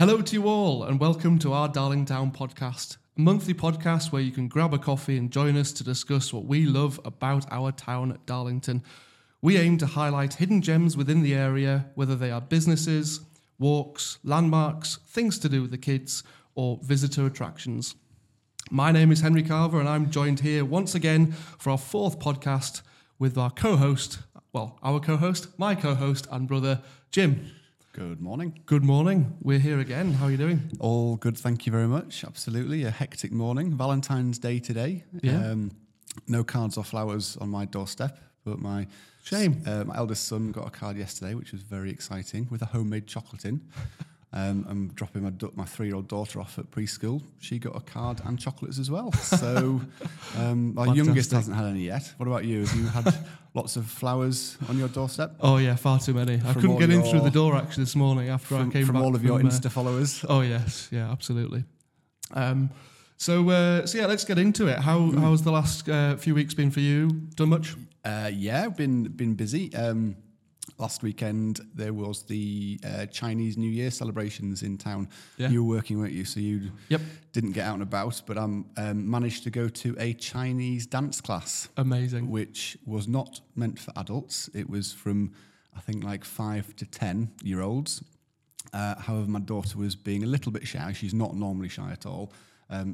Hello to you all and welcome to our Darlingtown podcast, a monthly podcast where you can grab a coffee and join us to discuss what we love about our town at Darlington. We aim to highlight hidden gems within the area, whether they are businesses, walks, landmarks, things to do with the kids or visitor attractions. My name is Henry Carver and I'm joined here once again for our fourth podcast with my co-host and brother, Jim. Good morning. Good morning. We're here again. How are you doing? All good, thank you very much. Absolutely. A hectic morning. Valentine's Day today. Yeah. No cards or flowers on my doorstep, but my eldest son got a card yesterday, which was very exciting, with a homemade chocolate in. I'm dropping my three-year-old daughter off at preschool. She got a card and chocolates as well. So our youngest hasn't had any yet. What about you? Have you had lots of flowers on your doorstep? Oh, yeah, far too many. I couldn't get in through the door, actually, this morning after I came back. From all of your Insta followers? Oh, yes. Yeah, absolutely. So, let's get into it. How's the last few weeks been for you? Done much? Yeah, been busy. Last weekend, there was the Chinese New Year celebrations in town. Yeah. You were working, weren't you? So you didn't get out and about, but I managed to go to a Chinese dance class. Amazing. Which was not meant for adults. It was from, I think, like 5 to 10-year-olds. However, my daughter was being a little bit shy. She's not normally shy at all.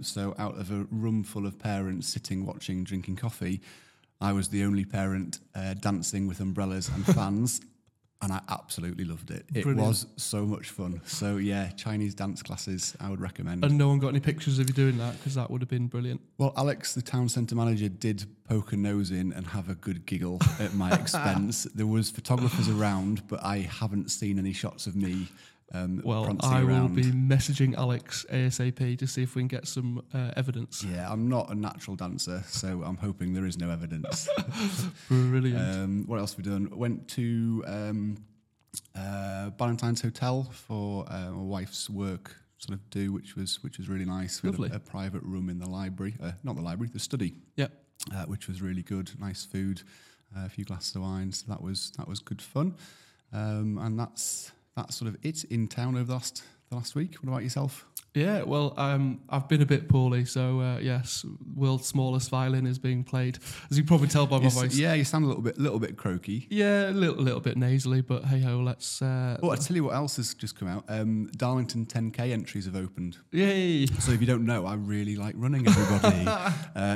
So out of a room full of parents sitting, watching, drinking coffee, I was the only parent dancing with umbrellas and fans. And I absolutely loved it. Brilliant. It was so much fun. So yeah, Chinese dance classes, I would recommend. And no one got any pictures of you doing that? Because that would have been brilliant. Well, Alex, the town centre manager, did poke a nose in and have a good giggle at my expense. There was photographers around, but I haven't seen any shots of me. Will be messaging Alex ASAP to see if we can get some evidence. Yeah, I'm not a natural dancer, so I'm hoping there is no evidence. Brilliant. What else have we done? Went to Ballantine's Hotel for my wife's work sort of do, which was really nice. We Lovely. Had a private room in the library, the study. Yeah, which was really good. Nice food, a few glasses of wine. So that was good fun, and that's. That's sort of it in town over the last week. What about yourself? Yeah, well, I've been a bit poorly, so yes, world's smallest violin is being played, as you probably tell by my voice. Yeah, you sound a little bit croaky. Yeah, a little bit nasally, but hey ho, let's. Well, I tell you what else has just come out. Darlington 10K entries have opened. Yay! So if you don't know, I really like running, everybody.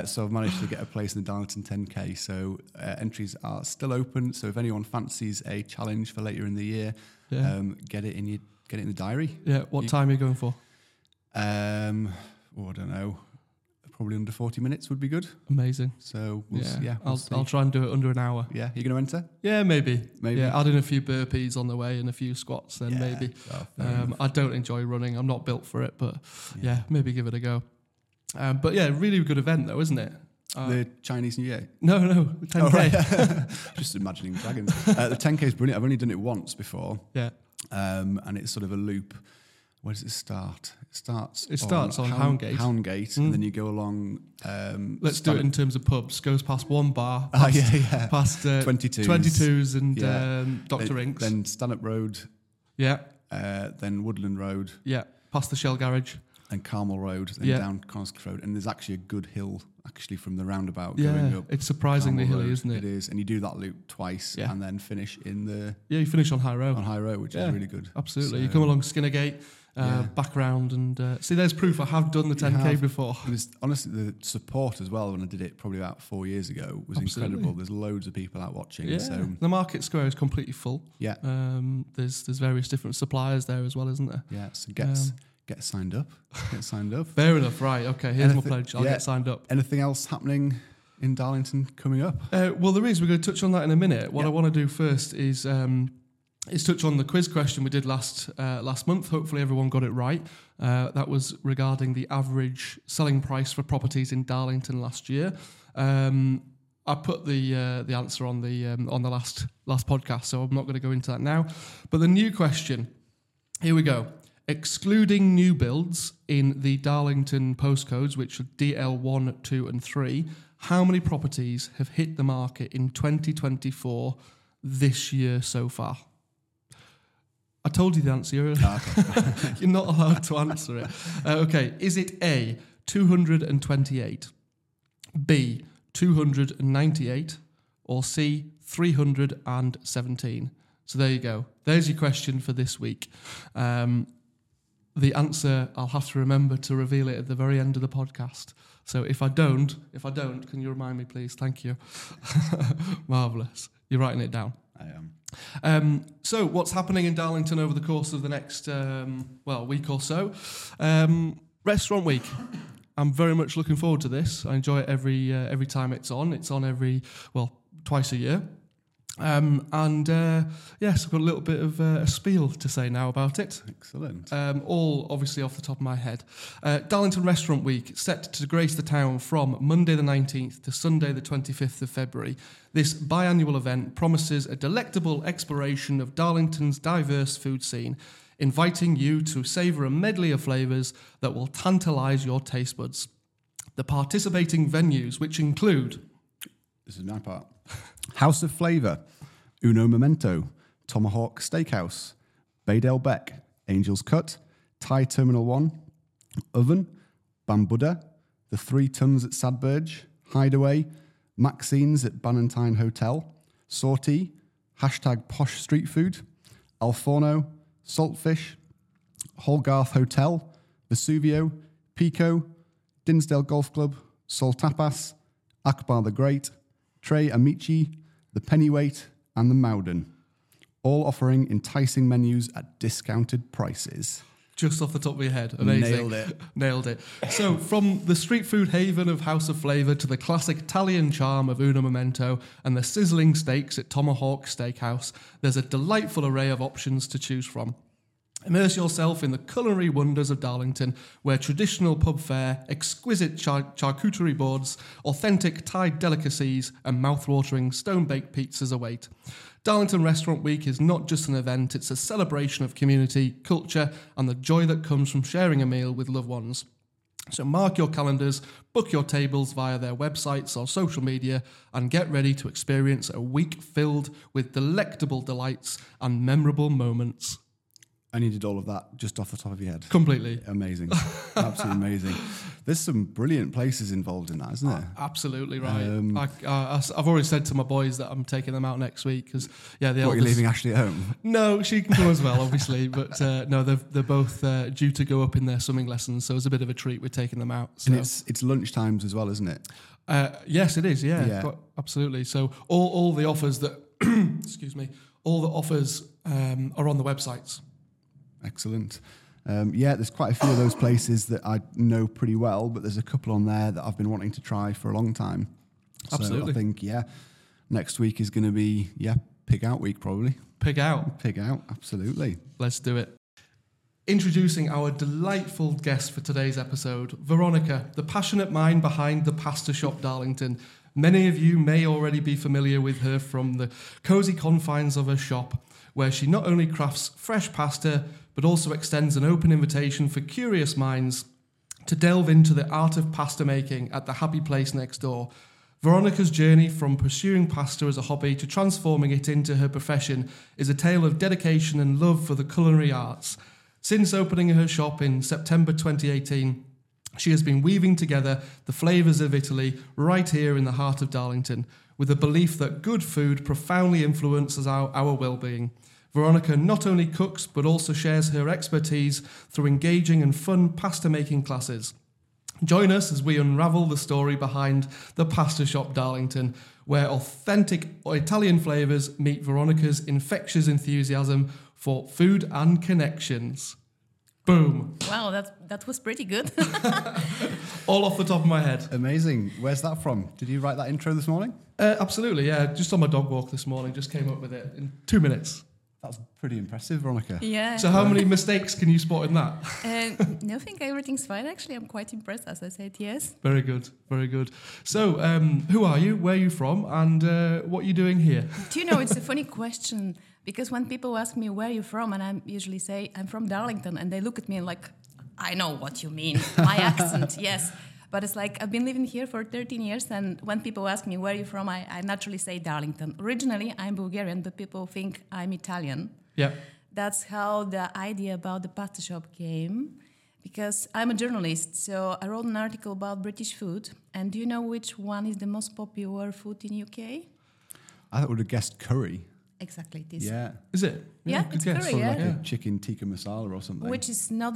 So I've managed to get a place in the Darlington 10K. So entries are still open. So if anyone fancies a challenge for later in the year, get it in the diary. Yeah. What time are you going for? I don't know. Probably under 40 minutes would be good. Amazing. So I'll try and do it under an hour. Yeah. You're going to enter? Yeah, maybe. Yeah, add in a few burpees on the way and a few squats. Then maybe. Oh, I don't enjoy running. I'm not built for it, but yeah maybe give it a go. But yeah, really good event though, isn't it? The Chinese New Year? No, the 10K. Oh, right. Just imagining dragons. The 10K is brilliant. I've only done it once before. Yeah. And it's sort of a loop. Where does it start? It starts on Houndgate. And then you go along. Let's do it in terms of pubs. Goes past one bar. Past 22s and Dr. Inks. Then Stanup Road. Yeah. Then Woodland Road. Yeah. Past the Shell Garage. And Carmel Road, then down Coningsby Road. And there's actually a good hill, actually, from the roundabout going up. It's surprisingly hilly, isn't it? It is. And you do that loop twice and then finish in the... Yeah, you finish on High Row. On High Row, which is really good. Absolutely. So, you come along Skinnergate, back round and... see, there's proof I have done the 10K before. Honestly, the support as well when I did it probably about 4 years ago was incredible. There's loads of people out watching. Yeah. So. The market square is completely full. Yeah. There's various different suppliers there as well, isn't there? Yeah, so Get signed up. Fair enough. Right. Okay. Here's my pledge. I'll get signed up. Anything else happening in Darlington coming up? Well, there is. We're going to touch on that in a minute. What I want to do first is touch on the quiz question we did last month. Hopefully, everyone got it right. That was regarding the average selling price for properties in Darlington last year. I put the answer on the last podcast, so I'm not going to go into that now. But the new question. Here we go. Excluding new builds in the Darlington postcodes, which are DL1, 2 and 3, how many properties have hit the market in 2024 this year so far? I told you the answer earlier. Oh, okay. You're not allowed to answer it. Okay, is it A, 228, B, 298, or C, 317? So there you go. There's your question for this week. The answer, I'll have to remember to reveal it at the very end of the podcast. So if I don't, can you remind me, please? Thank you. Marvellous. You're writing it down. I am. So what's happening in Darlington over the course of the next, week or so? Restaurant Week. I'm very much looking forward to this. I enjoy it every time it's on. It's on twice a year. Yes, I've got a little bit of a spiel to say now about it. Excellent. All obviously off the top of my head. Darlington Restaurant Week, set to grace the town from Monday the 19th to Sunday the 25th of February. This biannual event promises a delectable exploration of Darlington's diverse food scene, inviting you to savour a medley of flavours that will tantalise your taste buds. The participating venues, which include... This is my part. House of Flavour, Uno Momento, Tomahawk Steakhouse, Baydale Beck, Angel's Cut, Thai Terminal 1, Oven, Bambuda, The Three Tuns at Sadberge, Hideaway, Maxine's at Bannatyne Hotel, Sauté, Hashtag Posh Street Food, Alforno, Saltfish, Holgarth Hotel, Vesuvio, Pico, Dinsdale Golf Club, Sol Tapas, Akbar the Great, Trey Amici, the Pennyweight, and the Mowden, all offering enticing menus at discounted prices. Just off the top of your head. Amazing. Nailed it. So from the street food haven of House of Flavour to the classic Italian charm of Uno Momento and the sizzling steaks at Tomahawk Steakhouse, there's a delightful array of options to choose from. Immerse yourself in the culinary wonders of Darlington, where traditional pub fare, exquisite charcuterie boards, authentic Thai delicacies and mouth-watering stone-baked pizzas await. Darlington Restaurant Week is not just an event, it's a celebration of community, culture and the joy that comes from sharing a meal with loved ones. So mark your calendars, book your tables via their websites or social media, and get ready to experience a week filled with delectable delights and memorable moments. I needed all of that just off the top of your head. Completely. Amazing. Absolutely amazing. There's some brilliant places involved in that, isn't there? Absolutely right. I've already said to my boys that I'm taking them out next week because, the eldest... What, you're leaving Ashley at home? No, she can come as well, obviously. But they're both due to go up in their swimming lessons, so it's a bit of a treat. We're taking them out. So. And it's lunch times as well, isn't it? Yes, it is, yeah. But absolutely. So all the offers that... excuse me. All the offers are on the websites. Excellent. There's quite a few of those places that I know pretty well, but there's a couple on there that I've been wanting to try for a long time. Absolutely. So I think, next week is going to be, pig out week probably. Pig out. Pig out, absolutely. Let's do it. Introducing our delightful guest for today's episode, Veronica, the passionate mind behind the Pasta Shop Darlington. Many of you may already be familiar with her from the cosy confines of her shop, where she not only crafts fresh pasta, but also extends an open invitation for curious minds to delve into the art of pasta making at the happy place next door. Veronica's journey from pursuing pasta as a hobby to transforming it into her profession is a tale of dedication and love for the culinary arts. Since opening her shop in September 2018, she has been weaving together the flavours of Italy right here in the heart of Darlington, with a belief that good food profoundly influences our well-being. Veronica not only cooks, but also shares her expertise through engaging and fun pasta-making classes. Join us as we unravel the story behind the Pasta Shop Darlington, where authentic Italian flavours meet Veronica's infectious enthusiasm for food and connections. Boom. Wow, that was pretty good. All off the top of my head. Amazing. Where's that from? Did you write that intro this morning? Absolutely, yeah. Just on my dog walk this morning, just came up with it in 2 minutes. That's pretty impressive, Veronica. Yeah. So how many mistakes can you spot in that? Nothing. Everything's fine, actually. I'm quite impressed, as I said, yes. Very good. Very good. So who are you? Where are you from? And what are you doing here? Do you know, it's a funny question. Because when people ask me, where are you from? And I usually say, I'm from Darlington. And they look at me and like, I know what you mean. My accent, yes. But it's like, I've been living here for 13 years. And when people ask me, where are you from? I naturally say Darlington. Originally, I'm Bulgarian, but people think I'm Italian. Yeah. that's how the idea about the pasta shop came, because I'm a journalist, so I wrote an article about British food. And do you know which one is the most popular food in UK? I would have guessed curry. Exactly, it is. Yeah. Is it? Yeah, it's curry, yeah. Like a chicken tikka masala or something. Which is not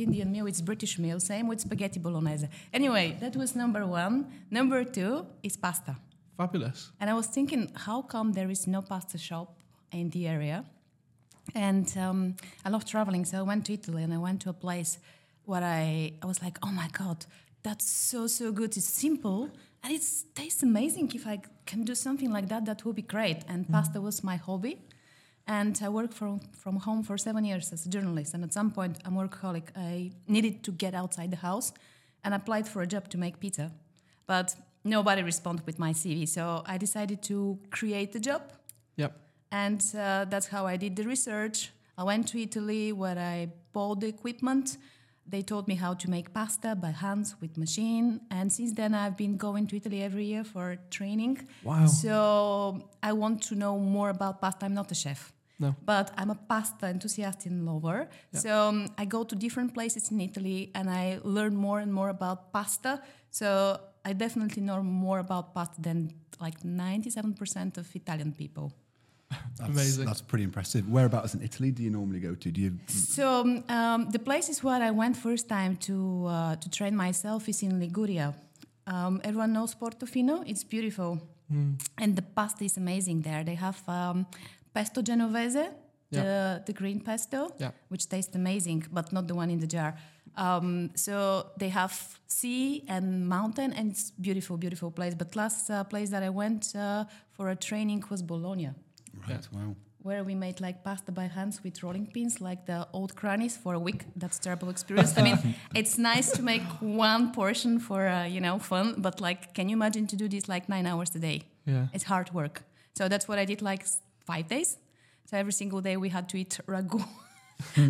Indian meal, it's British meal. Same with spaghetti bolognese. Anyway, that was number one. Number two is pasta. Fabulous. And I was thinking, how come there is no pasta shop in the area? And I love traveling, so I went to Italy and I went to a place where I was like, oh my God, that's so good. It's simple. And it tastes amazing. If I can do something like that, that would be great. And pasta was my hobby. And I worked from home for 7 years as a journalist. And at some point, I'm workaholic. I needed to get outside the house. And I applied for a job to make pizza. But nobody responded with my CV. So I decided to create the job. Yep. And that's how I did the research. I went to Italy where I bought the equipment. They taught me how to make pasta by hands with machine. And since then, I've been going to Italy every year for training. Wow. So I want to know more about pasta. I'm not a chef. No. But I'm a pasta enthusiast and lover. Yeah. So I go to different places in Italy and I learn more and more about pasta. So I definitely know more about pasta than like 97% of Italian people. That's amazing. That's pretty impressive. Whereabouts in Italy do you normally go to? So the places where I went first time to train myself is in Liguria. Everyone knows Portofino. It's beautiful. And the pasta is amazing there. They have pesto genovese, the green pesto, which tastes amazing, but not the one in the jar. So they have sea and mountain, and it's beautiful place. But last place that I went for a training was Bologna. Right, wow. Where we made like pasta by hands with rolling pins, like the old crannies, for a week. That's terrible experience. I mean, it's nice to make one portion for, fun. But like, can you imagine to do this like 9 hours a day? Yeah. It's hard work. So that's what I did like 5 days. So every single day we had to eat ragu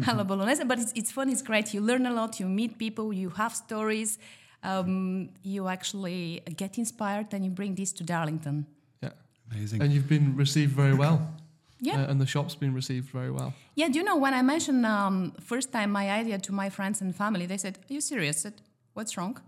a la bolognese. But it's fun. It's great. You learn a lot. You meet people. You have stories. You actually get inspired and you bring this to Darlington. Amazing. And you've been received very well. Yeah. And the shop's been received very well. Yeah, do you know, when I mentioned first time my idea to my friends and family, they said, are you serious? I said, what's wrong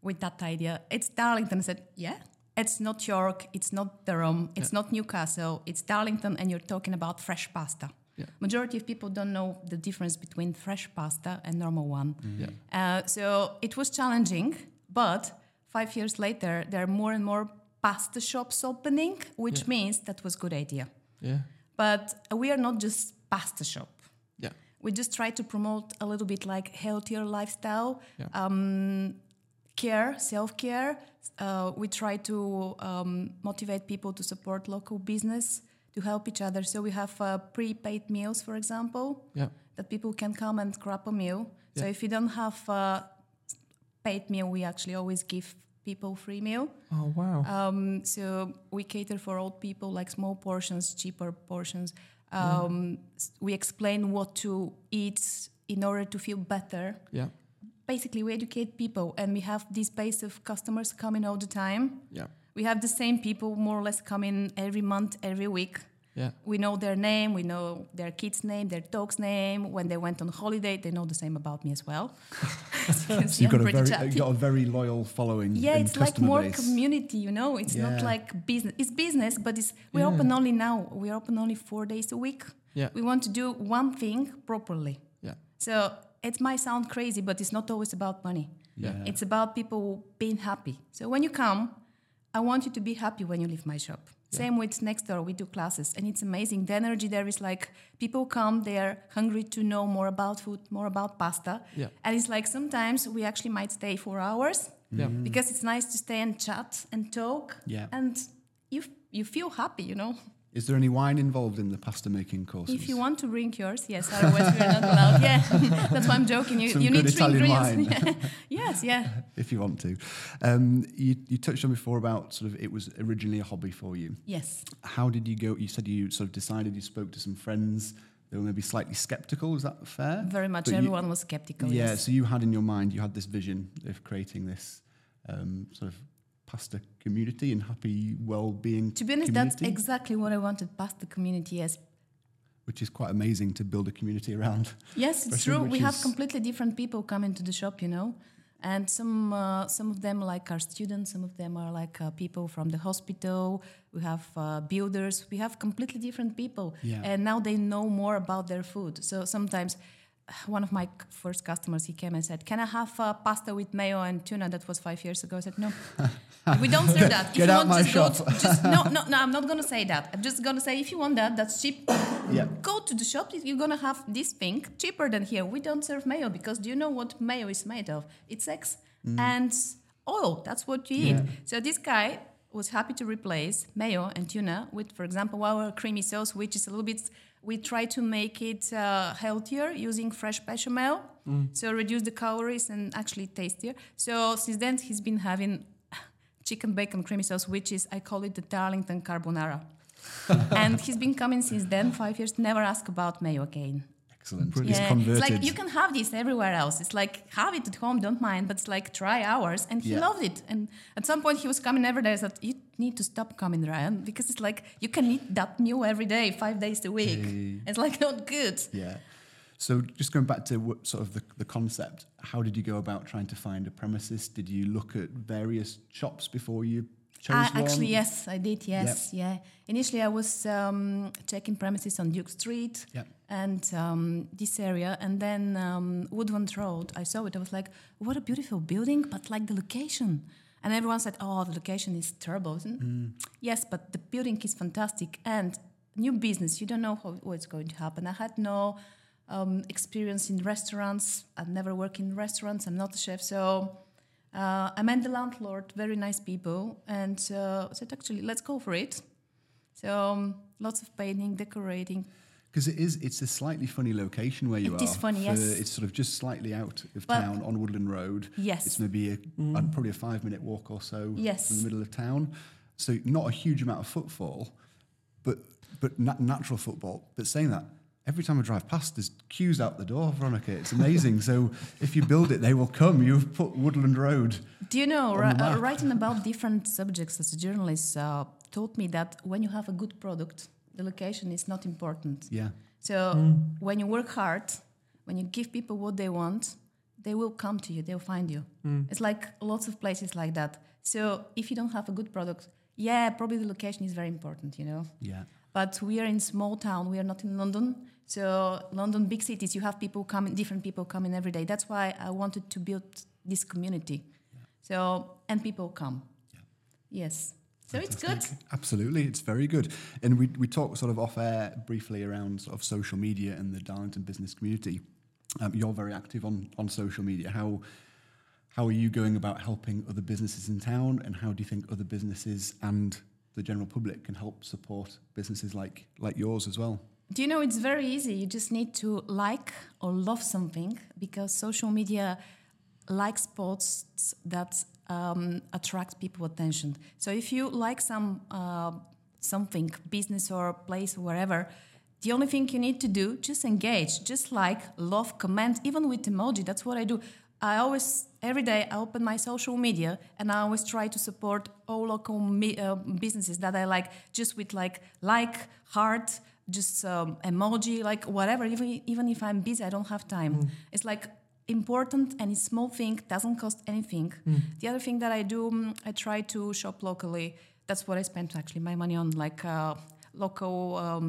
with that idea? It's Darlington. I said, yeah, it's not York, it's not Durham, it's not Newcastle, it's Darlington, and you're talking about fresh pasta. Yeah. Majority of people don't know the difference between fresh pasta and normal one. Mm. Yeah. So it was challenging, but 5 years later, there are more and more pasta shops opening, which means that was a good idea. Yeah. But we are not just pasta shop. Yeah. We just try to promote a little bit like healthier lifestyle, care, self-care. We try to motivate people to support local business, to help each other. So we have prepaid meals, for example, that people can come and grab a meal. Yeah. So if you don't have a paid meal, we actually always give people free meal. Oh, wow. So we cater for old people, like small portions, cheaper portions. We explain what to eat in order to feel better. Yeah. Basically, we educate people, and we have this base of customers coming all the time. Yeah. We have the same people more or less coming every month, every week. Yeah. We know their name, we know their kid's name, their dog's name. When they went on holiday, they know the same about me as well. So you've got a very loyal following. Yeah, it's like more base. Community, It's not like business. It's business, but we're open only now. We're open only 4 days a week. Yeah. We want to do one thing properly. Yeah. So it might sound crazy, but it's not always about money. Yeah. It's about people being happy. So when you come, I want you to be happy when you leave my shop. Same with next door, we do classes, and it's amazing. The energy there is like people come, they are hungry to know more about food, more about pasta. Yeah. And it's like sometimes we actually might stay 4 hours because it's nice to stay and chat and talk. Yeah. And you feel happy, Is there any wine involved in the pasta making courses? If you want to drink yours, yes, otherwise we're not allowed. Yeah, that's why I'm joking. You need three ingredients. Yeah. Yes, yeah. If you want to. You touched on before about sort of it was originally a hobby for you. Yes. How did you go? You said you sort of decided you spoke to some friends. They were maybe slightly sceptical. Is that fair? Very much. Everyone was sceptical. Yeah, yes. So you had in your mind, you had this vision of creating this sort of pasta community and happy well-being. To be honest, community. That's exactly what I wanted. Pasta community, yes. which is quite amazing to build a community around. Yes, it's true. We have completely different people come into the shop, you know, and some of them like our students, some of them are like people from the hospital. We have builders. We have completely different people, and now they know more about their food. So sometimes, one of my first customers, he came and said, "Can I have pasta with mayo and tuna?" That was 5 years ago. I said, "No, we don't serve that. If Get you out want, my just shop. Go to, just, no. I'm not gonna say that. I'm just gonna say if you want that, that's cheap. Go to the shop. You're gonna have this thing cheaper than here. We don't serve mayo because do you know what mayo is made of? It's eggs and oil. That's what you eat. So this guy was happy to replace mayo and tuna with, for example, our creamy sauce, which is a little bit. We try to make it healthier using fresh bechamel, so reduce the calories and actually tastier. So since then, he's been having chicken bacon creamy sauce, which is, I call it the Darlington carbonara. And he's been coming since then, 5 years, never ask about mayo again. Excellent. Yeah. It's like, you can have this everywhere else. It's like, have it at home, don't mind, but it's like, try ours. And he loved it. And at some point he was coming every day. I said, you need to stop coming, Ryan, because it's like, you can eat that meal every day, 5 days a week. It's like, not good. Yeah. So just going back to what, sort of the concept, how did you go about trying to find a premises? Did you look at various shops before you chose one? Actually, yes, I did. Yes. Yep. Yeah. Initially I was checking premises on Duke Street. Yeah. And this area, and then Woodland Road, I saw it. I was like, what a beautiful building, but like the location. And everyone said, oh, the location is terrible. Yes, but the building is fantastic. And new business, you don't know how, what's going to happen. I had no experience in restaurants. I've never worked in restaurants. I'm not a chef. So I met the landlord, very nice people, and said, actually, let's go for it. So lots of painting, decorating. Because it is, it's a slightly funny location where you are. It is funny, yes. It's sort of just slightly out of town on Woodland Road. Yes. It's maybe probably a 5-minute walk or so from the middle of town. So not a huge amount of footfall, but natural footfall. But saying that, every time I drive past, there's queues out the door, Veronica. It's amazing. So if you build it, they will come. You've put Woodland Road. Do you know, writing about different subjects as a journalist taught me that when you have a good product, the location is not important. Yeah. So when you work hard, when you give people what they want, they will come to you, they'll find you. It's like lots of places like that. So if you don't have a good product, probably the location is very important, you know? Yeah. But we are in small town, we are not in London. So London, big cities, you have people coming, different people coming every day. That's why I wanted to build this community. Yeah. So, and people come. Yeah. Yes. So fantastic. It's good. Absolutely, it's very good. And we talked sort of off air briefly around sort of social media and the Darlington business community. You're very active on social media. How are you going about helping other businesses in town, and how do you think other businesses and the general public can help support businesses like yours as well? Do you know, it's very easy. You just need to like or love something, because social media likes posts that attract people attention. So if you like something, business or place, wherever, the only thing you need to do, just engage, just like, love, comment, even with emoji. That's what I do. I always, every day, I open my social media and I always try to support all local businesses that I like, just with like heart, just emoji, like whatever. Even if I'm busy, I don't have time. It's like important, and it's small thing, doesn't cost anything. The other thing that I do, I try to shop locally. That's what I spend actually my money on, like local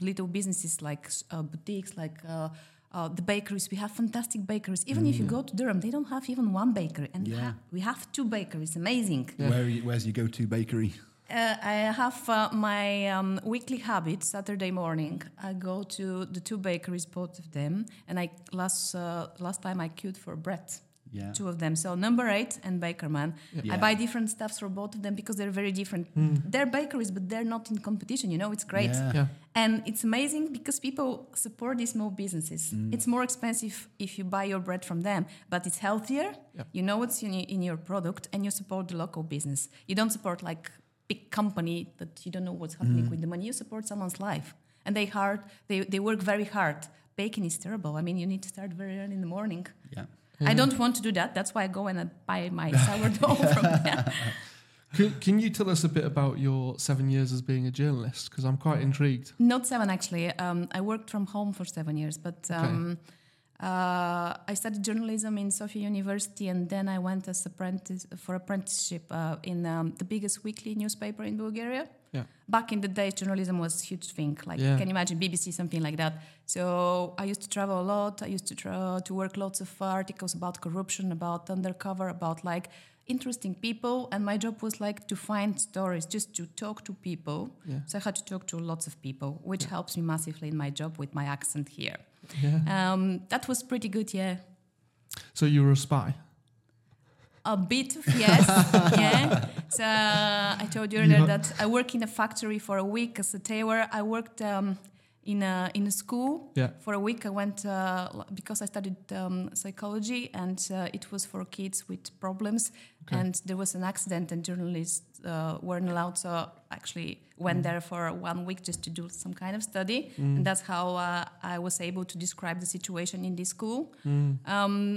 little businesses, like boutiques, like the bakeries. We have fantastic bakeries. Even if you go to Durham, they don't have even one bakery, and we have two bakeries. Amazing. Yeah. Where's your go-to bakery? I have my weekly habit. Saturday morning, I go to the two bakeries, both of them, and I last time I queued for bread, two of them. So Number Eight and Bakerman. Yeah. I buy different stuffs for both of them because they're very different. They're bakeries, but they're not in competition. You know, it's great, and it's amazing because people support these small businesses. It's more expensive if you buy your bread from them, but it's healthier. Yeah. You know what's in your product, and you support the local business. You don't support like big company that you don't know what's happening with the money. You support someone's life, and they work very hard. Baking is terrible. I mean, you need to start very early in the morning. I don't want to do that. That's why I go and I buy my sourdough from there. Can you tell us a bit about your 7 years as being a journalist? Because I'm quite intrigued. Not seven, actually. I worked from home for 7 years, but I studied journalism in Sofia University, and then I went as apprenticeship in the biggest weekly newspaper in Bulgaria. Yeah. Back in the day, journalism was a huge thing. Like, you can imagine BBC, something like that. So I used to travel a lot. I used to work lots of articles about corruption, about undercover, about like interesting people. And my job was like to find stories, just to talk to people. Yeah. So I had to talk to lots of people, which helps me massively in my job with my accent here. Yeah. That was pretty good, yeah. So you were a spy? A bit of, yes. Yeah. So I told you earlier that I worked in a factory for a week as a tailor. I worked in a school for a week. I went because I studied psychology, and it was for kids with problems. Okay. And there was an accident, and journalists weren't allowed. So I actually went there for 1 week just to do some kind of study. Mm. And that's how I was able to describe the situation in this school. Mm.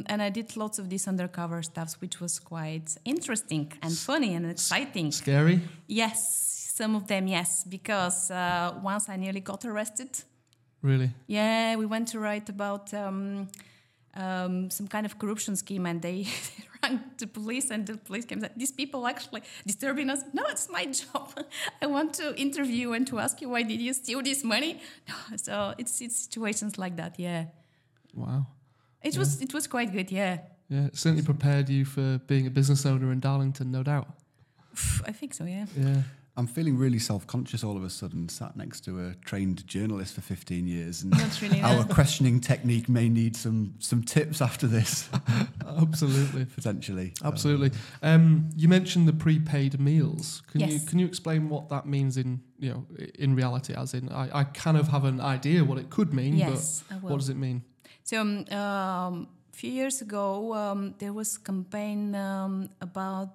And I did lots of these undercover stuff, which was quite interesting and funny and exciting. Scary? Yes, some of them, yes. Because once I nearly got arrested. Really? Yeah, we went to write about some kind of corruption scheme, and they rang the police, and the police came and said, "These people actually disturbing us." "No, it's my job. I want to interview and to ask you, why did you steal this money?" So it's situations like that, yeah. Wow. It was quite good, yeah. Yeah, it certainly prepared you for being a business owner in Darlington, no doubt. I think so, yeah. Yeah. I'm feeling really self-conscious all of a sudden, sat next to a trained journalist for 15 years. And our questioning technique may need some tips after this. Absolutely. Potentially. Absolutely. You mentioned the prepaid meals. Can you explain what that means in reality? As in, I kind of have an idea what it could mean, but what does it mean? So a few years ago, there was a campaign about...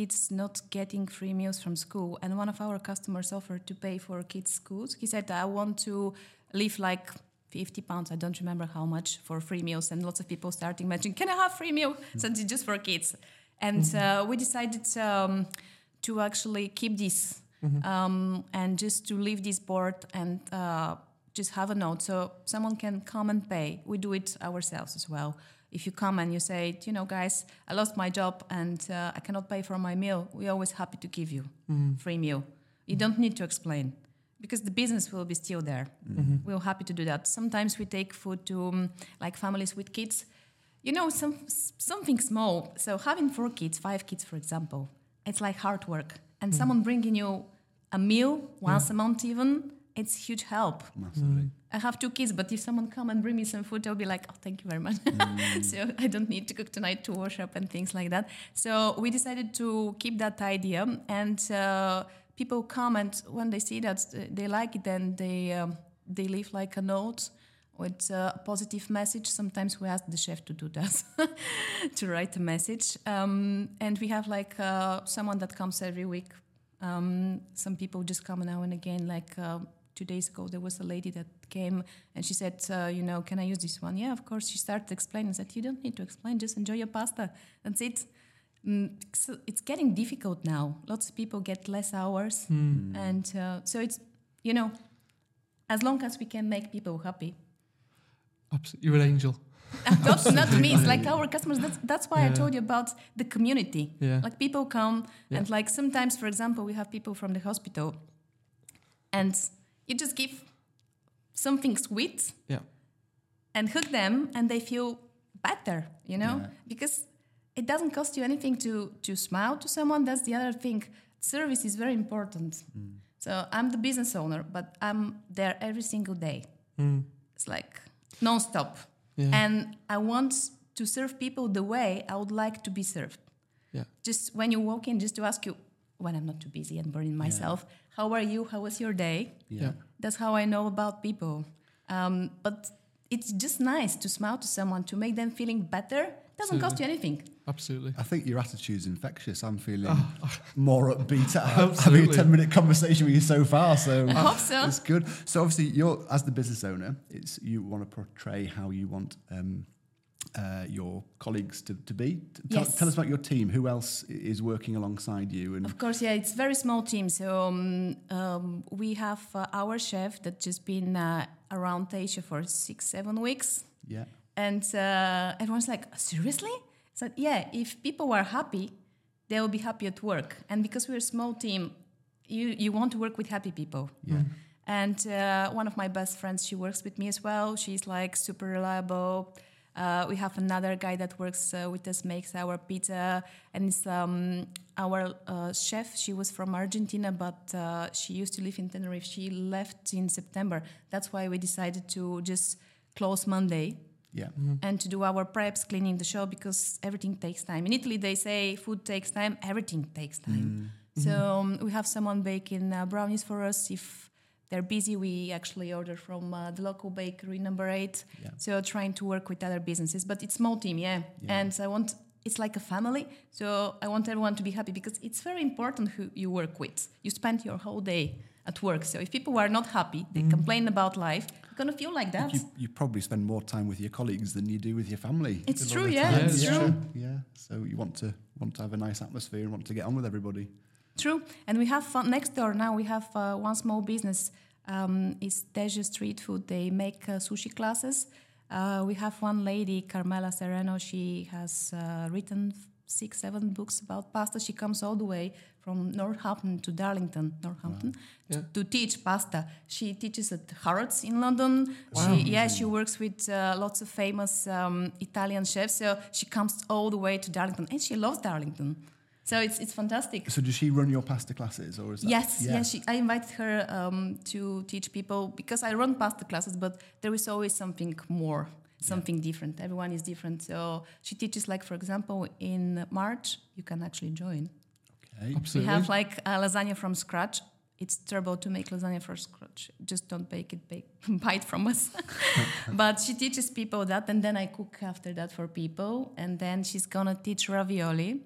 kids not getting free meals from school. And one of our customers offered to pay for kids' schools. He said, "I want to leave like £50, I don't remember how much, for free meals." And lots of people started mentioning, "Can I have free meal?" So it's just for kids. And we decided to actually keep this and just to leave this board and just have a note. So someone can come and pay. We do it ourselves as well. If you come and you say, "Guys, I lost my job and I cannot pay for my meal," we're always happy to give you free meal. You don't need to explain, because the business will be still there. Mm-hmm. We're happy to do that. Sometimes we take food to like families with kids, something small. So having 5 kids, for example, it's like hard work. And someone bringing you a meal once a month even, it's huge help. Absolutely. I have 2 kids, but if someone come and bring me some food, I'll be like, "Oh, thank you very much." So I don't need to cook tonight, to wash up and things like that. So we decided to keep that idea, and people come, and when they see that they like it, then they leave like a note with a positive message. Sometimes we ask the chef to do that, to write a message. And we have like someone that comes every week. Some people just come now and again, like... 2 days ago, there was a lady that came and she said, "Can I use this one?" Yeah, of course. She started explaining and said, "You don't need to explain, just enjoy your pasta. That's it." So it's getting difficult now. Lots of people get less hours. Mm. And so it's, as long as we can make people happy. Absolutely. You're an angel. Not me, it's like our customers. That's why I told you about the community. Yeah. Like people come and like sometimes, for example, we have people from the hospital and... you just give something sweet and hook them, and they feel better, because it doesn't cost you anything to smile to someone. That's the other thing. Service is very important. Mm. So I'm the business owner, but I'm there every single day. Mm. It's like non-stop. Yeah. And I want to serve people the way I would like to be served. Yeah. Just when you walk in, just to ask you, when I'm not too busy and burning myself, how are you? How was your day? Yeah. That's how I know about people. But it's just nice to smile to someone, to make them feeling better. Doesn't cost you anything. Absolutely. I think your attitude's infectious. I'm feeling more upbeat having a 10-minute conversation with you so far. So I hope so. It's good. So obviously, as the business owner, you want to portray how you want your colleagues to be. Tell us about your team. Who else is working alongside you? And of course, yeah, it's a very small team. So we have our chef that's just been around Asia for 6-7 weeks. Yeah. And everyone's like, seriously? So yeah, if people were happy, they will be happy at work. And because we're a small team, you want to work with happy people. Yeah. Mm-hmm. And one of my best friends, she works with me as well. She's like super reliable. We have another guy that works with us, makes our pizza. And it's our chef. She was from Argentina, but she used to live in Tenerife. She left in September. That's why we decided to just close Monday. Yeah. Mm-hmm. And to do our preps, cleaning the shop, because everything takes time. In Italy, they say food takes time. Everything takes time. Mm-hmm. So we have someone baking brownies for us. If they're busy, we actually order from the local bakery, Number 8. Yeah. So trying to work with other businesses. But it's small team, yeah. And it's like a family. So I want everyone to be happy, because it's very important who you work with. You spend your whole day at work. So if people are not happy, they complain about life, you're going to feel like that. You probably spend more time with your colleagues than you do with your family. It's true, yeah. It's true. Yeah. So you want to have a nice atmosphere and want to get on with everybody. True. And we have next door now, we have one small business. It's Teja Street Food. They make sushi classes. We have one lady, Carmela Sereno. She has written 6-7 books about pasta. She comes all the way from Northampton to Darlington, to teach pasta. She teaches at Harrods in London. Wow. She works with lots of famous Italian chefs. So she comes all the way to Darlington, and she loves Darlington. So it's fantastic. So does she run your pasta classes, or is that? Yes. I invited her to teach people, because I run pasta classes, but there is always something more, something different. Everyone is different. So she teaches, like, for example, in March, you can actually join. Okay, absolutely. We have like lasagna from scratch. It's terrible to make lasagna from scratch. Just don't buy it from us. But she teaches people that, and then I cook after that for people, and then she's gonna teach ravioli.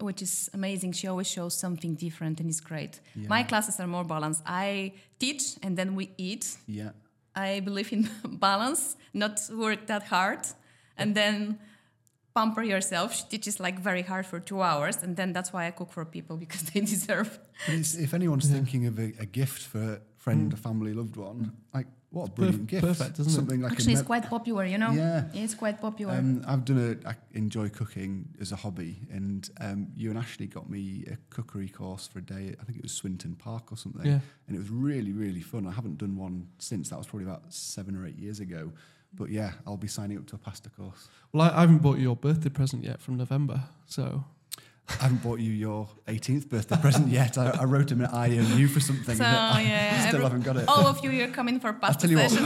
Which is amazing. She always shows something different, and it's great. Yeah. My classes are more balanced. I teach and then we eat. Yeah. I believe in balance, not work that hard, and then pamper yourself. She teaches like very hard for 2 hours, and then that's why I cook for people, because they deserve. If anyone's thinking of a gift for a friend, a family, loved one, like, what a brilliant gift. Perfect, isn't something it? Like actually, it's quite popular, you know? Yeah. It's quite popular. I enjoy cooking as a hobby, and you and Ashley got me a cookery course for a day. I think it was Swinton Park or something. Yeah. And it was really, really fun. I haven't done one since. That was probably about 7 or 8 years ago. But yeah, I'll be signing up to a pasta course. Well, I haven't bought you your birthday present yet from November, so... I haven't bought you your 18th birthday present yet. I wrote him an IOU for something. So, I still haven't got it. All of you, you're coming for pasta session. I'll tell you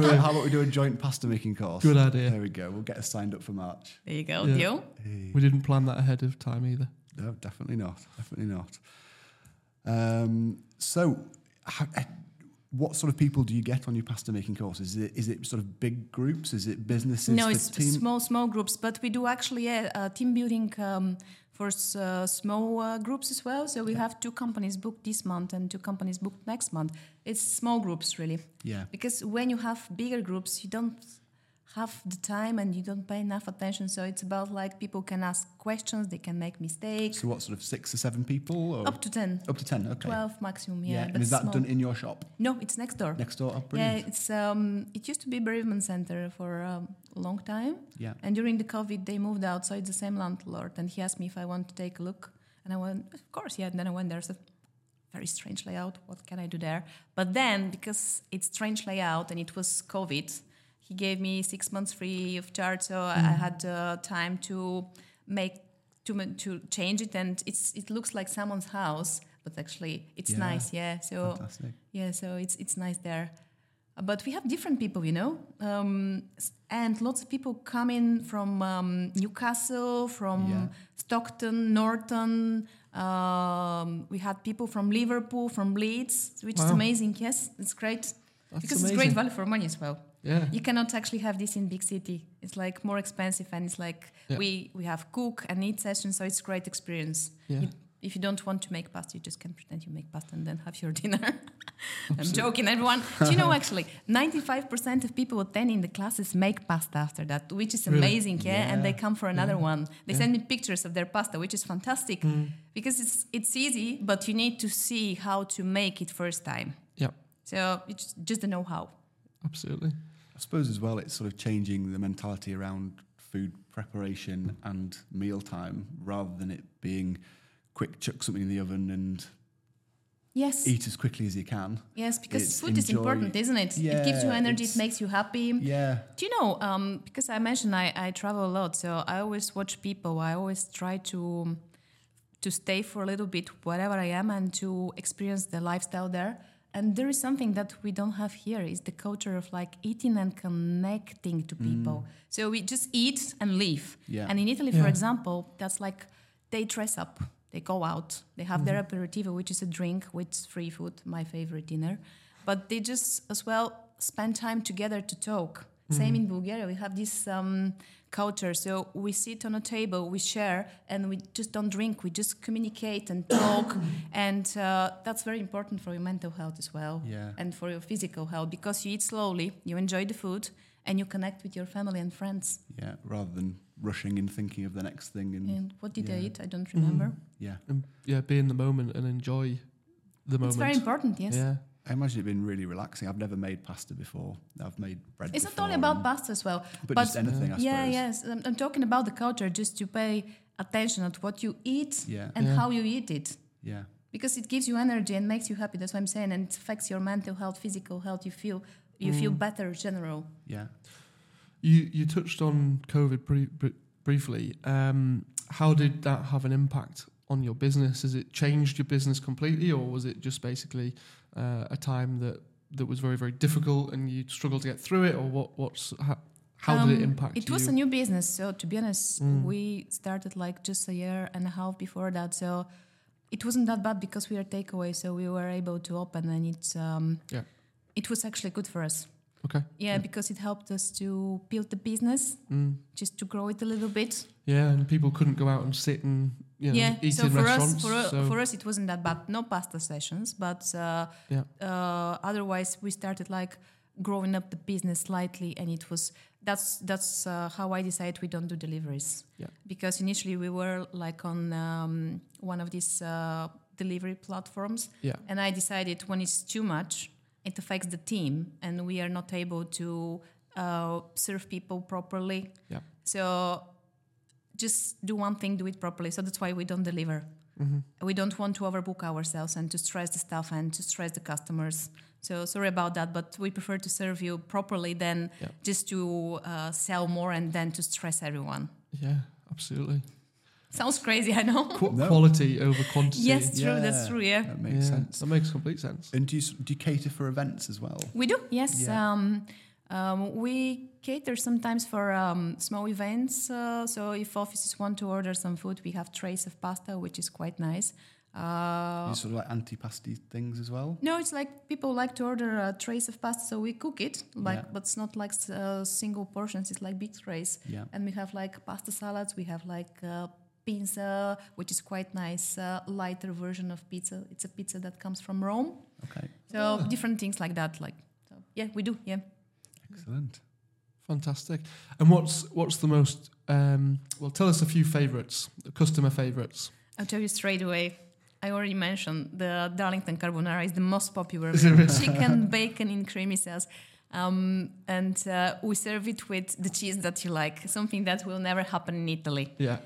what, how about we do a joint pasta making course? Good idea. There we go. We'll get us signed up for March. There you go. Yeah. Deal? Hey. We didn't plan that ahead of time either. No, definitely not. Definitely not. So, what sort of people do you get on your pasta making courses? Is it sort of big groups? Is it businesses? No, it's small groups. But we do actually team building for small groups as well. So we have 2 companies booked this month and 2 companies booked next month. It's small groups, really. Yeah. Because when you have bigger groups, you don't have the time and you don't pay enough attention. So it's about like people can ask questions, they can make mistakes. So what, sort of 6 or 7 people? Or? Up to 10. Up to 10, okay. 12 maximum, yeah. And is that small. Done in your shop? No, it's next door. Next door, brilliant. Yeah, it's, it used to be bereavement center for a long time. Yeah. And during the COVID, they moved out, so it's the same landlord. And he asked me if I want to take a look. And I went, of course, yeah. And then I went, there's a very strange layout. What can I do there? But then, because it's strange layout and it was COVID... He gave me 6 months free of charge, so I had time to change it, and it looks like someone's house, but actually it's nice, yeah. So fantastic. Yeah, so it's nice there. But we have different people, you know, and lots of people come in from Newcastle, from Stockton, Norton. We had people from Liverpool, from Leeds, which is amazing. Yes, it's great. That's because amazing. It's great value for money as well. Yeah. You cannot actually have this in big city. It's like more expensive, and it's like we have cook and eat sessions, so it's a great experience. Yeah. If you don't want to make pasta, you just can pretend you make pasta and then have your dinner. I'm joking, everyone. Do you know, actually, 95% of people attending the classes make pasta after that, which is amazing, really? Yeah? And they come for another one. They send me pictures of their pasta, which is fantastic, because it's easy, but you need to see how to make it first time. Yeah. So it's just the know-how. Absolutely. I suppose as well, it's sort of changing the mentality around food preparation and mealtime, rather than it being quick, chuck something in the oven and... Yes. Eat as quickly as you can. Yes, because food is important, isn't it? Yeah, it gives you energy, it makes you happy. Yeah. Do you know, because I mentioned I travel a lot, so I always watch people. I always try to stay for a little bit wherever I am and to experience the lifestyle there. And there is something that we don't have here, is the culture of like eating and connecting to people. So we just eat and leave. Yeah. And in Italy, for example, that's like they dress up. They go out, they have their aperitivo, which is a drink with free food, my favorite dinner. But they just as well spend time together to talk. Same in Bulgaria, we have this culture. So we sit on a table, we share, and we just don't drink. We just communicate and talk. And that's very important for your mental health as well, and for your physical health, because you eat slowly, you enjoy the food, and you connect with your family and friends. Yeah, rather than rushing and thinking of the next thing. And what did I eat? I don't remember. Yeah. Be in the moment and enjoy the moment. It's very important, yes. Yeah. I imagine it's been really relaxing. I've never made pasta before. I've made bread before. It's not only about pasta as well. But just anything, I suppose. Yeah, yes. I'm talking about the culture, just to pay attention at what you eat and how you eat it. Yeah. Because it gives you energy and makes you happy. That's what I'm saying. And it affects your mental health, physical health. You feel better in general. Yeah. You touched on COVID briefly. How did that have an impact on your business? Has it changed your business completely, or was it just basically a time that was very, very difficult and you struggled to get through it? Or how did it impact you? It was a new business. So to be honest, we started like just a year and a half before that. So it wasn't that bad because we are takeaway. So we were able to open, and it was actually good for us. Okay. Yeah, because it helped us to build the business, just to grow it a little bit. Yeah, and people couldn't go out and sit and eat in restaurants. For us, it wasn't that bad. No pasta sessions, but otherwise we started like growing up the business slightly, and it was that's how I decided we don't do deliveries. Yeah. Because initially we were like on one of these delivery platforms, and I decided when it's too much, it affects the team, and we are not able to serve people properly. Yeah. So just do one thing, do it properly. So that's why we don't deliver. Mm-hmm. We don't want to overbook ourselves and to stress the staff and to stress the customers. So sorry about that, but we prefer to serve you properly than just to sell more and then to stress everyone. Yeah, absolutely. Sounds crazy, I know. Quality over quantity. Yes, true, that's true, yeah. That makes sense. That makes complete sense. And do you cater for events as well? We do, yes. Yeah. We cater sometimes for small events. So if offices want to order some food, we have trays of pasta, which is quite nice. Sort of like antipasti things as well? No, it's like people like to order trays of pasta, so we cook it, but it's not like single portions, it's like big trays. Yeah. And we have like pasta salads, we have like... pizza, which is quite nice, lighter version of pizza. It's a pizza that comes from Rome. Okay. So different things like that. We do. Yeah. Excellent. Fantastic. And what's the most? Tell us a few favorites, customer favorites. I'll tell you straight away. I already mentioned the Darlington carbonara is the most popular. Chicken, bacon in creamy sauce. And we serve it with the cheese that you like, something that will never happen in Italy. Yeah.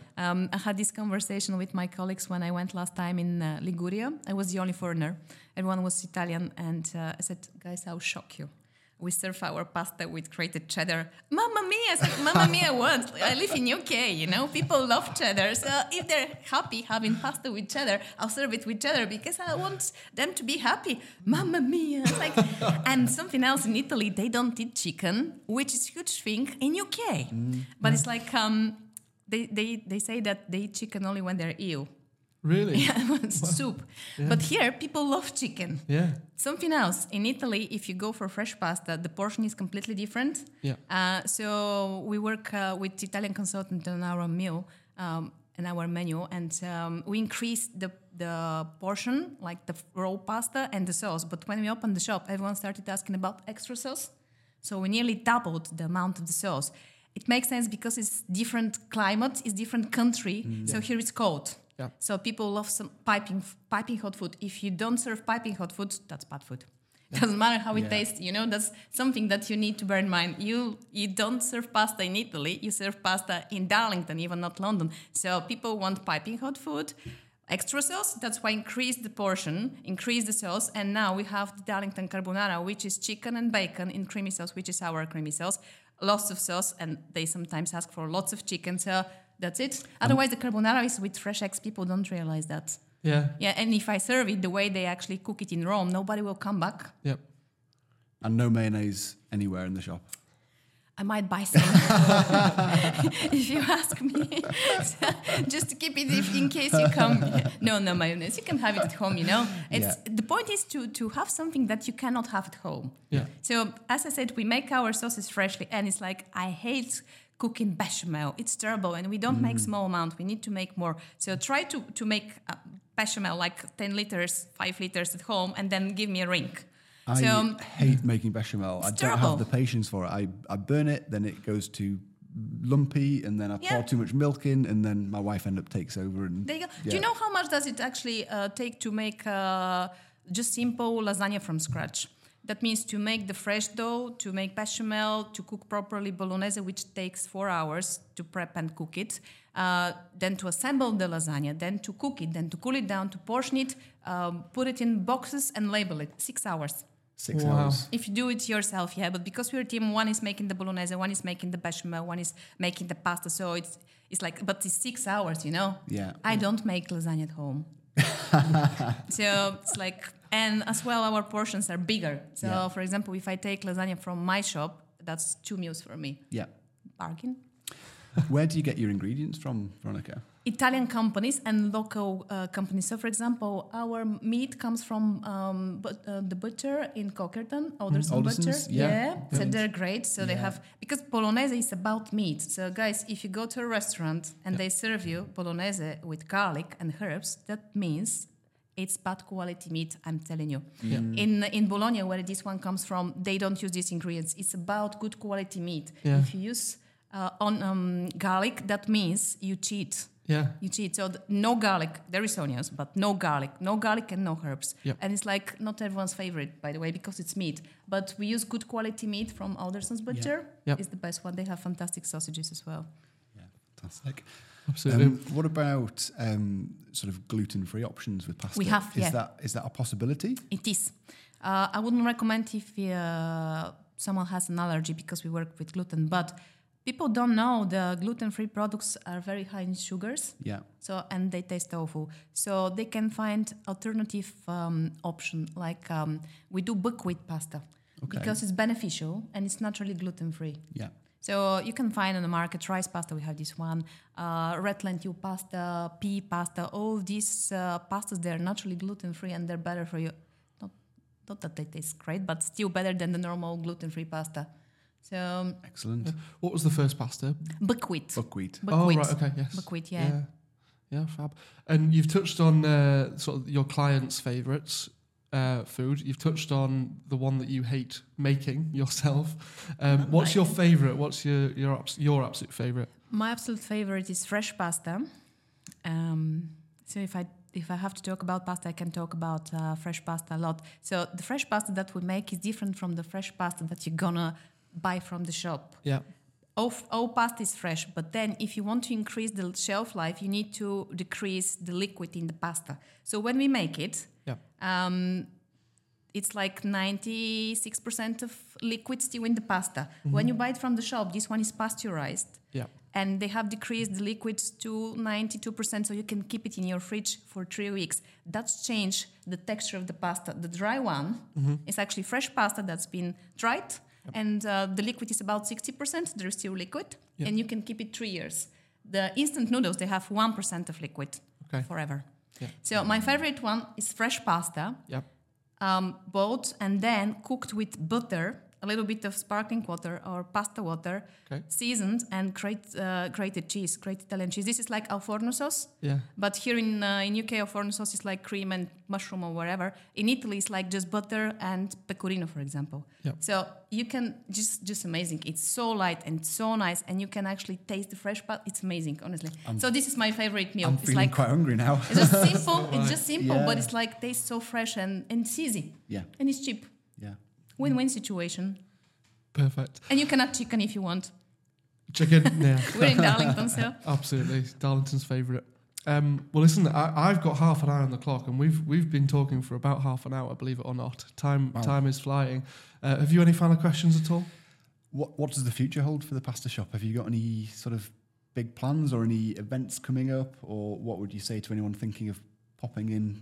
I had this conversation with my colleagues when I went last time in Liguria. I was the only foreigner. Everyone was Italian. And I said, guys, I'll shock you. We serve our pasta with grated cheddar. Mamma mia! I said, Mamma mia, what? I live in UK, you know? People love cheddar. So if they're happy having pasta with cheddar, I'll serve it with cheddar because I want them to be happy. Mamma mia! It's like, and something else in Italy, they don't eat chicken, which is a huge thing in UK. But it's like they say that they eat chicken only when they're ill. Really? Yeah, soup. Yeah. But here, people love chicken. Yeah. Something else. In Italy, if you go for fresh pasta, the portion is completely different. Yeah. So we work with Italian consultant on our meal. in our menu, and we increased the portion, like the raw pasta and the sauce. But when we opened the shop, everyone started asking about extra sauce, so we nearly doubled the amount of the sauce. It makes sense because it's different climate, it's different country, so here it's cold. Yeah. So people love some piping hot food. If you don't serve piping hot food, that's bad food. Doesn't matter how it tastes, you know, that's something that you need to bear in mind. You don't serve pasta in Italy, you serve pasta in Darlington, even not London. So people want piping hot food, extra sauce, that's why increase the portion, increase the sauce, and now we have the Darlington carbonara, which is chicken and bacon in creamy sauce, which is our creamy sauce, lots of sauce, and they sometimes ask for lots of chicken, so that's it. Otherwise, the carbonara is with fresh eggs, people don't realize that. Yeah. Yeah, and if I serve it the way they actually cook it in Rome, nobody will come back. Yep. And no mayonnaise anywhere in the shop. I might buy some if you ask me. So, just to keep it in case you come. No mayonnaise. You can have it at home, you know. The point is to have something that you cannot have at home. Yeah. So as I said, we make our sauces freshly, and it's like I hate cooking bechamel. It's terrible, and we don't make small amount. We need to make more. So try to make bechamel like 10 liters, 5 liters at home, and then give me a ring. I hate making bechamel. I don't have the patience for it. I burn it, then it goes to lumpy, and then I pour too much milk in, and then my wife takes over. And there you go. Yeah. Do you know how much does it actually take to make just simple lasagna from scratch? That means to make the fresh dough, to make bechamel, to cook properly bolognese, which takes 4 hours to prep and cook it, then to assemble the lasagna, then to cook it, then to cool it down, to portion it, put it in boxes and label it. 6 hours. Six hours. If you do it yourself, but because we're a team, one is making the bolognese, one is making the bechamel, one is making the pasta, so it's like, but it's 6 hours, you know? Yeah. I don't make lasagna at home. So it's like... And as well, our portions are bigger. So, for example, if I take lasagna from my shop, that's 2 meals for me. Yeah. Bargain. Where do you get your ingredients from, Veronica? Italian companies and local companies. So, for example, our meat comes from the butcher in Cockerton, Alderson's. Yeah. So they're great. So they have... Because bolognese is about meat. So, guys, if you go to a restaurant and they serve you bolognese with garlic and herbs, that means... It's bad quality meat, I'm telling you. Yeah. In Bologna, where this one comes from, they don't use these ingredients. It's about good quality meat. Yeah. If you use garlic, that means you cheat. Yeah, you cheat. So no garlic. There is onions, but no garlic and no herbs. Yep. And it's like not everyone's favorite, by the way, because it's meat. But we use good quality meat from Alderson's Butcher. Yeah. Yep. It's the best one. They have fantastic sausages as well. Yeah, fantastic. Absolutely. What about sort of gluten-free options with pasta? We have, Is that a possibility? It is. I wouldn't recommend if someone has an allergy because we work with gluten, but people don't know the gluten-free products are very high in sugars. Yeah. So and they taste awful. So they can find alternative option like we do buckwheat pasta because it's beneficial and it's naturally gluten-free. Yeah. So you can find on the market rice pasta, we have this one, red lentil pasta, pea pasta, all these pastas, they're naturally gluten-free and they're better for you. Not that they taste great, but still better than the normal gluten-free pasta. So excellent. Yeah. What was the first pasta? Buckwheat. Oh, right, okay, yes. Buckwheat, Yeah, fab. And you've touched on sort of your clients' favourites. Food. You've touched on the one that you hate making yourself. What's your favourite? What's your absolute favourite? My absolute favourite is fresh pasta. So if I have to talk about pasta, I can talk about fresh pasta a lot. So the fresh pasta that we make is different from the fresh pasta that you're gonna buy from the shop. Yeah. All pasta is fresh, but then if you want to increase the shelf life, you need to decrease the liquid in the pasta. So when we make it, it's like 96% of liquid still in the pasta. Mm-hmm. When you buy it from the shop, this one is pasteurized. Yeah. And they have decreased the liquids to 92%, so you can keep it in your fridge for 3 weeks. That's changed the texture of the pasta. The dry one is actually fresh pasta that's been dried, and the liquid is about 60%. There is still liquid, and you can keep it 3 years. The instant noodles, they have 1% of liquid forever. Yeah. So my favorite one is fresh pasta, boiled and then cooked with butter a little bit of sparkling water or pasta water, seasoned and grated cheese, grated Italian cheese. This is like al forno sauce. Yeah. But here in UK, al forno sauce is like cream and mushroom or whatever. In Italy, it's like just butter and pecorino, for example. Yeah. So you can just amazing. It's so light and so nice, and you can actually taste the fresh part. It's amazing, honestly. So this is my favorite meal. I'm feeling like quite hungry now. It's just simple. It's just simple, but it's like tastes so fresh and it's easy. Yeah. And it's cheap. Yeah. Win-win situation. Perfect. And you can have chicken if you want. Chicken, yeah. We're in Darlington, so. Absolutely. Darlington's favourite. Well, listen, I've got half an hour on the clock and we've been talking for about half an hour, believe it or not. Time is flying. Have you any final questions at all? What does the future hold for the pasta shop? Have you got any sort of big plans or any events coming up? Or what would you say to anyone thinking of popping in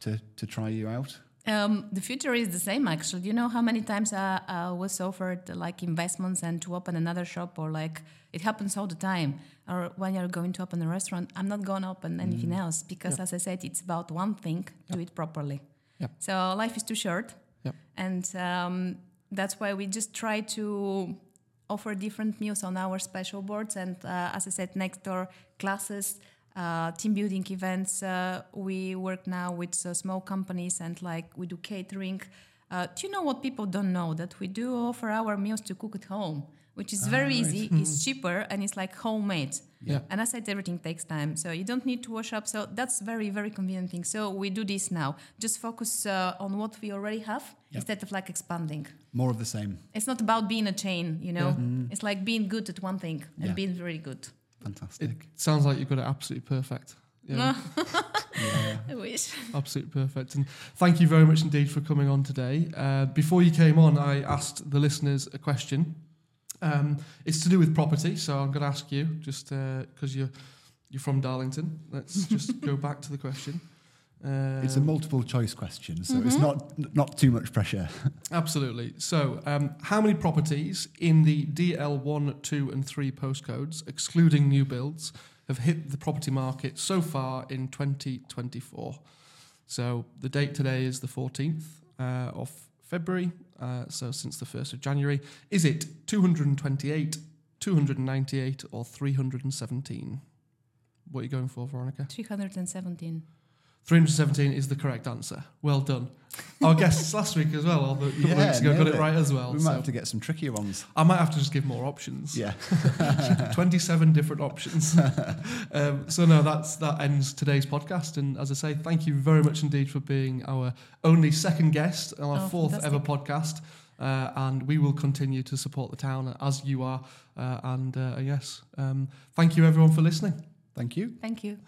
to try you out? The future is the same, actually. You know how many times I was offered like investments and to open another shop, or like it happens all the time. Or when you're going to open a restaurant, I'm not going to open anything else because, as I said, it's about one thing, do it properly. Yep. So life is too short. Yep. And that's why we just try to offer different meals on our special boards. And as I said, next door classes, team building events. We work now with small companies and like we do catering. Do you know what people don't know? That we do offer our meals to cook at home, which is very easy. It's cheaper and it's like homemade. Yeah. And as I said, everything takes time. So you don't need to wash up. So that's very, very convenient thing. So we do this now. Just focus on what we already have instead of like expanding. More of the same. It's not about being a chain, you know. Yeah. Mm. It's like being good at one thing and being really good. Fantastic. It sounds like you've got it absolutely perfect. Yeah. I wish. Absolutely perfect. And thank you very much indeed for coming on today. Before you came on, I asked the listeners a question. It's to do with property, so I'm going to ask you, just because you're from Darlington, let's just go back to the question. It's a multiple choice question, so it's not too much pressure. Absolutely. So how many properties in the DL1, 2 and 3 postcodes, excluding new builds, have hit the property market so far in 2024? So the date today is the 14th of February, so since the 1st of January. Is it 228, 298 or 317? What are you going for, Veronica? 317. 317 is the correct answer. Well done. Our guests last week as well, or the couple of weeks ago, got it right as well. We might have to get some trickier ones. I might have to just give more options. Yeah. 27 different options. That ends today's podcast. And as I say, thank you very much indeed for being our only second guest on our fourth ever podcast. And we will continue to support the town as you are. Thank you everyone for listening. Thank you. Thank you.